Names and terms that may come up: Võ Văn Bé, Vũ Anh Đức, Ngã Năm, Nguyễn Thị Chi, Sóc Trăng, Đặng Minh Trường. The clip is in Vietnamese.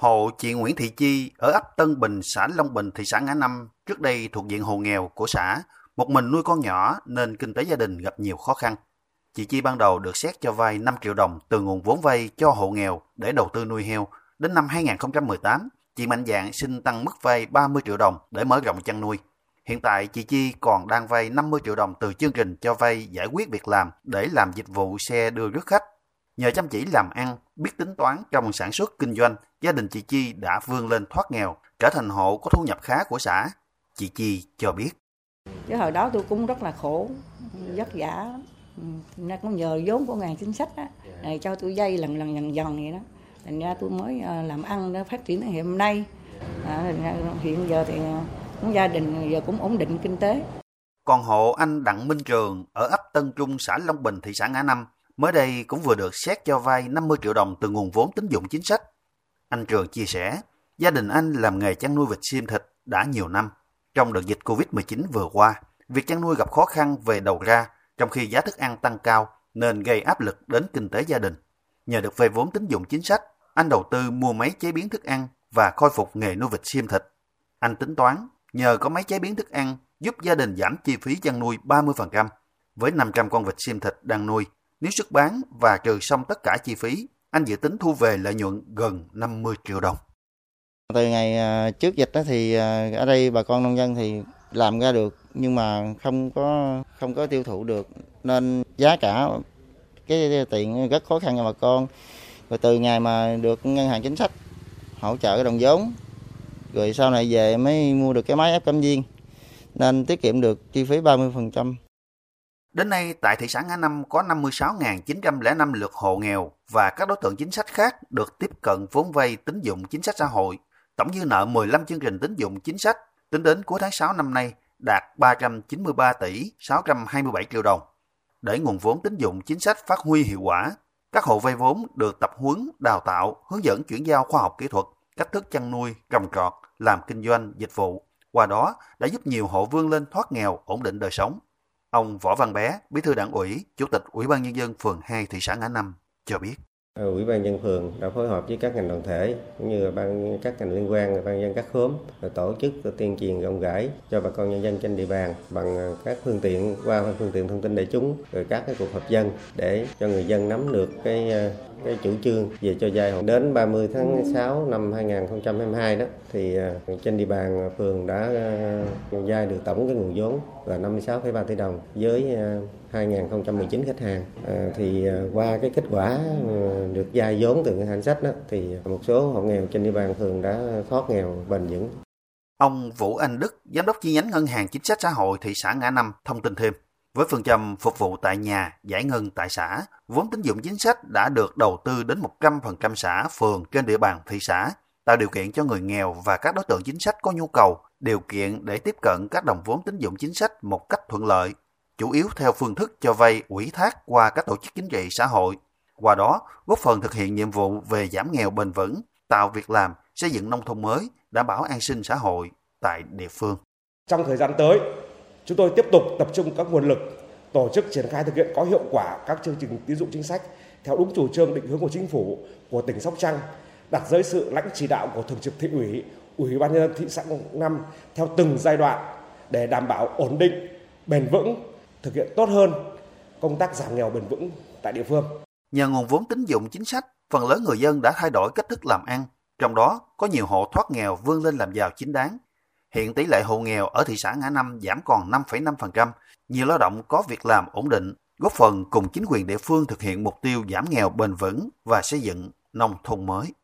Hộ chị Nguyễn Thị Chi ở ấp Tân Bình, xã Long Bình, thị xã Ngã Năm, trước đây thuộc diện hộ nghèo của xã, một mình nuôi con nhỏ nên kinh tế gia đình gặp nhiều khó khăn. Chị Chi ban đầu được xét cho vay 5 triệu đồng từ nguồn vốn vay cho hộ nghèo để đầu tư nuôi heo. Đến năm 2018, chị mạnh dạn xin tăng mức vay 30 triệu đồng để mở rộng chăn nuôi. Hiện tại, chị Chi còn đang vay 50 triệu đồng từ chương trình cho vay giải quyết việc làm để làm dịch vụ xe đưa rước khách. Nhờ chăm chỉ làm ăn, biết tính toán trong sản xuất kinh doanh, gia đình chị Chi đã vươn lên thoát nghèo, trở thành hộ có thu nhập khá của xã. Chị Chi cho biết. Chứ hồi đó tôi cũng rất là khổ, vất vả. Nên cũng nhờ vốn của ngành chính sách đó, này cho tôi vay lần dần vậy đó. Thành ra tôi mới làm ăn để phát triển đến hiện nay. Hiện giờ thì gia đình giờ cũng ổn định kinh tế. Còn hộ anh Đặng Minh Trường ở ấp Tân Trung, xã Long Bình, thị xã Ngã Năm, mới đây cũng vừa được xét cho vay 50 triệu đồng từ nguồn vốn tín dụng chính sách. Anh Trường chia sẻ, gia đình anh làm nghề chăn nuôi vịt xiêm thịt đã nhiều năm. Trong đợt dịch Covid-19 vừa qua, việc chăn nuôi gặp khó khăn về đầu ra, trong khi giá thức ăn tăng cao nên gây áp lực đến kinh tế gia đình. Nhờ được vay vốn tín dụng chính sách, anh đầu tư mua máy chế biến thức ăn và khôi phục nghề nuôi vịt xiêm thịt. Anh tính toán, nhờ có máy chế biến thức ăn giúp gia đình giảm chi phí chăn nuôi 30%. Với 500 con vịt xiêm thịt đang nuôi, nếu xuất bán và trừ xong tất cả chi phí, anh dự tính thu về lợi nhuận gần 50 triệu đồng. Từ ngày trước dịch đó thì ở đây bà con nông dân thì làm ra được nhưng mà không có tiêu thụ được nên giá cả cái tiền rất khó khăn cho bà con. Rồi từ ngày mà được ngân hàng chính sách hỗ trợ cái đồng vốn, rồi sau này về mới mua được cái máy ép cảm viên nên tiết kiệm được chi phí 30%. Đến nay, tại thị xã Ngã Năm có 56.905 lượt hộ nghèo và các đối tượng chính sách khác được tiếp cận vốn vay tín dụng chính sách xã hội. Tổng dư nợ 15 chương trình tín dụng chính sách tính đến cuối tháng 6 năm nay đạt 393 tỷ 627 triệu đồng. Để nguồn vốn tín dụng chính sách phát huy hiệu quả, các hộ vay vốn được tập huấn, đào tạo, hướng dẫn chuyển giao khoa học kỹ thuật, cách thức chăn nuôi, trồng trọt, làm kinh doanh, dịch vụ. Qua đó đã giúp nhiều hộ vươn lên thoát nghèo, ổn định đời sống. Ông Võ Văn Bé, Bí thư Đảng ủy, Chủ tịch Ủy ban Nhân dân phường 2 thị xã Ngã Năm cho biết. Ủy ban nhân dân phường đã phối hợp với các ngành đoàn thể cũng như các ngành liên quan, ban dân các khóm tổ chức tuyên truyền rộng rãi cho bà con nhân dân trên địa bàn bằng các phương tiện qua phương tiện thông tin đại chúng rồi các cái cuộc họp dân để cho người dân nắm được cái chủ trương về cho vay. Đến 30 tháng 6 năm 2022 đó thì trên địa bàn phường đã vay được tổng cái nguồn vốn là 56,3 tỷ đồng với 2019 khách hàng. Thì qua cái kết quả được vay vốn từ ngân hàng chính sách đó thì một số hộ nghèo trên địa bàn phường đã thoát nghèo bền vững. Ông Vũ Anh Đức, giám đốc chi nhánh Ngân hàng Chính sách Xã hội thị xã Ngã Năm thông tin thêm. Với phương châm phục vụ tại nhà, giải ngân tại xã, vốn tín dụng chính sách đã được đầu tư đến 100% xã, phường trên địa bàn thị xã, tạo điều kiện cho người nghèo và các đối tượng chính sách có nhu cầu, điều kiện để tiếp cận các đồng vốn tín dụng chính sách một cách thuận lợi, chủ yếu theo phương thức cho vay ủy thác qua các tổ chức chính trị xã hội. Qua đó, góp phần thực hiện nhiệm vụ về giảm nghèo bền vững, tạo việc làm, xây dựng nông thôn mới, đảm bảo an sinh xã hội tại địa phương. Trong thời gian tới, chúng tôi tiếp tục tập trung các nguồn lực, tổ chức triển khai thực hiện có hiệu quả các chương trình tín dụng chính sách theo đúng chủ trương định hướng của Chính phủ, của tỉnh Sóc Trăng, đặt dưới sự lãnh chỉ đạo của Thường trực Thị ủy, Ủy ban nhân dân thị xã Năm theo từng giai đoạn để đảm bảo ổn định, bền vững, thực hiện tốt hơn công tác giảm nghèo bền vững tại địa phương. Nhờ nguồn vốn tín dụng chính sách, phần lớn người dân đã thay đổi cách thức làm ăn, trong đó có nhiều hộ thoát nghèo vươn lên làm giàu chính đáng. Hiện tỷ lệ hộ nghèo ở thị xã Ngã Năm giảm còn 5,5%, nhiều lao động có việc làm ổn định, góp phần cùng chính quyền địa phương thực hiện mục tiêu giảm nghèo bền vững và xây dựng nông thôn mới.